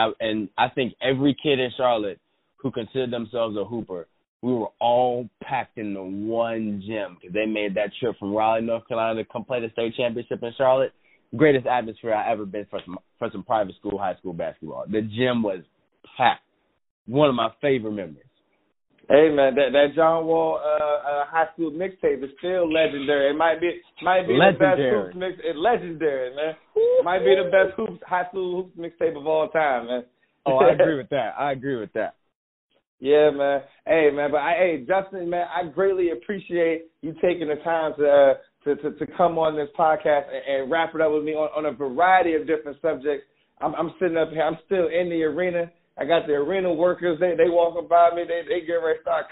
I think every kid in Charlotte who considered themselves a hooper, we were all packed into one gym because they made that trip from Raleigh, North Carolina to come play the state championship in Charlotte. Greatest atmosphere I've ever been for some private school, high school basketball. The gym was packed. One of my favorite memories. Hey man, that John Wall high school mixtape is still legendary. It might be legendary. The best hoops mixtape. It's legendary, man. It might be the best high school hoops mixtape of all time, man. Oh, I agree with that. Yeah, man. Hey, man. But Justin, man, I greatly appreciate you taking the time to come on this podcast and wrap it up with me on a variety of different subjects. I'm sitting up here. I'm still in the arena. I got the arena workers. They walking by me. They get ready to start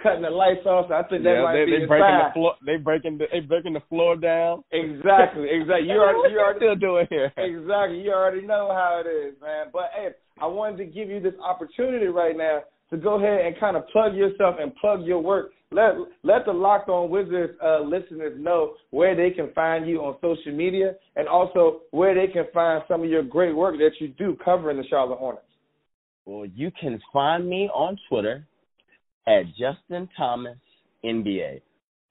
cutting the lights off. So I think that might be breaking the floor. They breaking the floor down. Exactly. You already still doing here. Exactly. You already know how it is, man. But hey, I wanted to give you this opportunity right now to go ahead and kind of plug yourself and plug your work. Let the Locked On Wizards listeners know where they can find you on social media and also where they can find some of your great work that you do covering the Charlotte Hornets. Well, you can find me on Twitter at Justin Thomas NBA.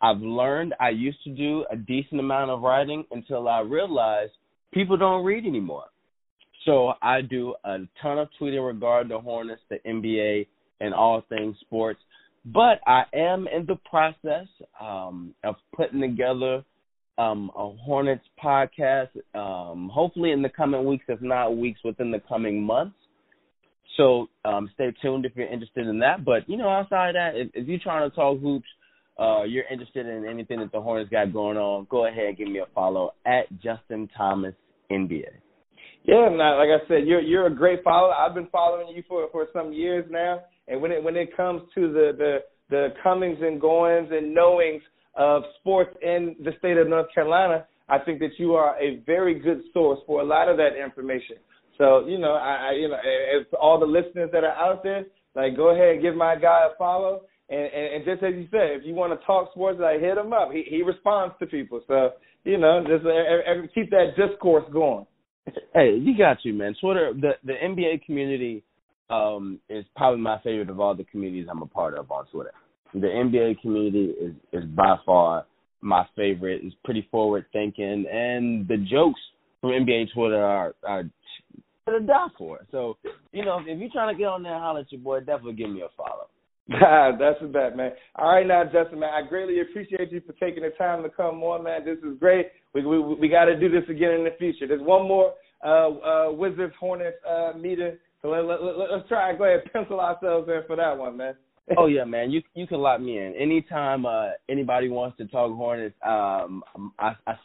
I've learned I used to do a decent amount of writing until I realized people don't read anymore. So I do a ton of tweeting regarding the Hornets, the NBA, and all things sports. But I am in the process of putting together a Hornets podcast, hopefully in the coming weeks, if not weeks, within the coming months. So stay tuned if you're interested in that. But, you know, outside of that, if you're trying to talk hoops, you're interested in anything that the Hornets got going on, go ahead and give me a follow at Justin Thomas NBA. Yeah, like I said, you're a great follower. I've been following you for some years now, and when it comes to the comings and goings and knowings of sports in the state of North Carolina, I think that you are a very good source for a lot of that information. So, you know, as all the listeners that are out there, like, go ahead and give my guy a follow. And just as you said, if you want to talk sports, like, hit him up. He responds to people. So, you know, just keep that discourse going. Hey, you got you, man. Twitter, the NBA community is probably my favorite of all the communities I'm a part of on Twitter. The NBA community is by far my favorite. It's pretty forward-thinking, and the jokes from NBA Twitter are to die for. So, you know, if you're trying to get on there and holler at your boy, definitely give me a follow. That's a bet, man. All right, now, Justin, man, I greatly appreciate you for taking the time to come on, man. This is great. We got to do this again in the future. There's one more Wizards Hornets meeting, so let's try and go ahead and pencil ourselves in for that one, man. Oh, yeah, man. You can lock me in. Anytime anybody wants to talk Hornets, I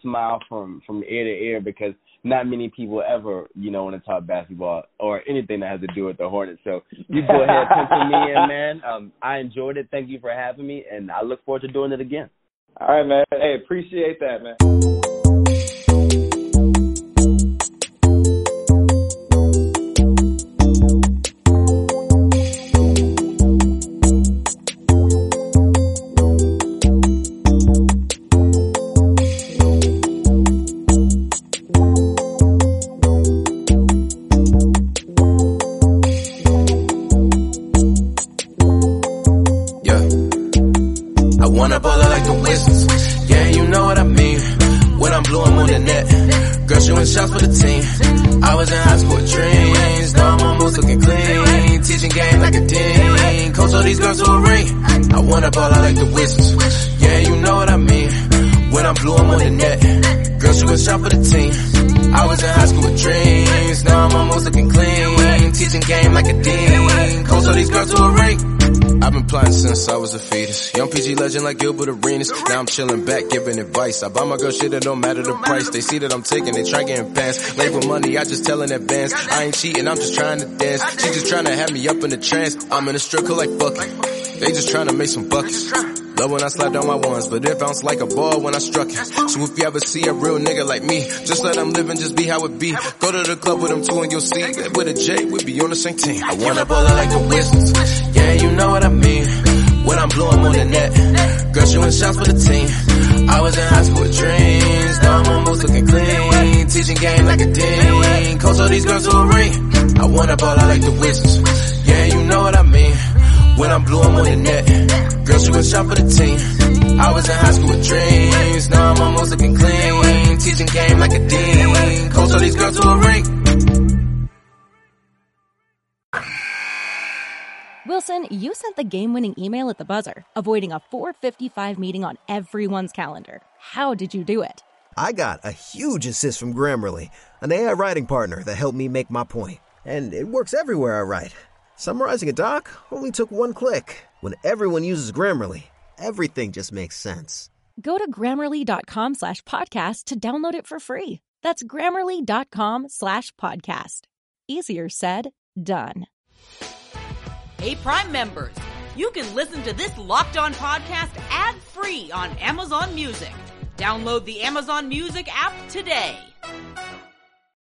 smile from ear to ear, because not many people ever, you know, want to talk basketball or anything that has to do with the Hornets. So you go ahead and pencil me in, man. I enjoyed it. Thank you for having me, and I look forward to doing it again. All right, man. Hey, appreciate that, man. I was a fetus, young PG legend like Gilbert Arenas. Now I'm chilling back, giving advice. I buy my girl shit, it don't matter the price. They see that I'm taking, they try getting fast. Late with money, I just tell in advance. I ain't cheating, I'm just trying to dance. She just trying to have me up in the trance. I'm in a strip club like fuck it. They just trying to make some buckets. Love when I slide down my ones, but it bounced like a ball when I struck it. So if you ever see a real nigga like me, just let him live and just be how it be. Go to the club with them two and you'll see that with a J, we'll be on the same team. I wanna baller like the Wizards, yeah, you know what I mean. When I'm blue, I'm on the net. Girl, shooting shots for the team. I was in high school with dreams, now I'm almost looking clean. Teaching game like a dean, coach all these girls to a ring. I wanna baller like the Wizards, yeah, you know what I mean. When I'm blue, I'm on the net. Girl, she was shot for the team. I was in high school with dreams. Now I'm almost looking clean. Teaching game like a dean. Coach all these girls to a ring. Wilson, you sent the game-winning email at the buzzer, avoiding a 4:55 meeting on everyone's calendar. How did you do it? I got a huge assist from Grammarly, an AI writing partner that helped me make my point. And it works everywhere I write. Summarizing a doc only took one click. When everyone uses Grammarly, everything just makes sense. Go to Grammarly.com/podcast to download it for free. That's Grammarly.com/podcast. Easier said, done. Hey, Prime members, you can listen to this Locked On podcast ad-free on Amazon Music. Download the Amazon Music app today.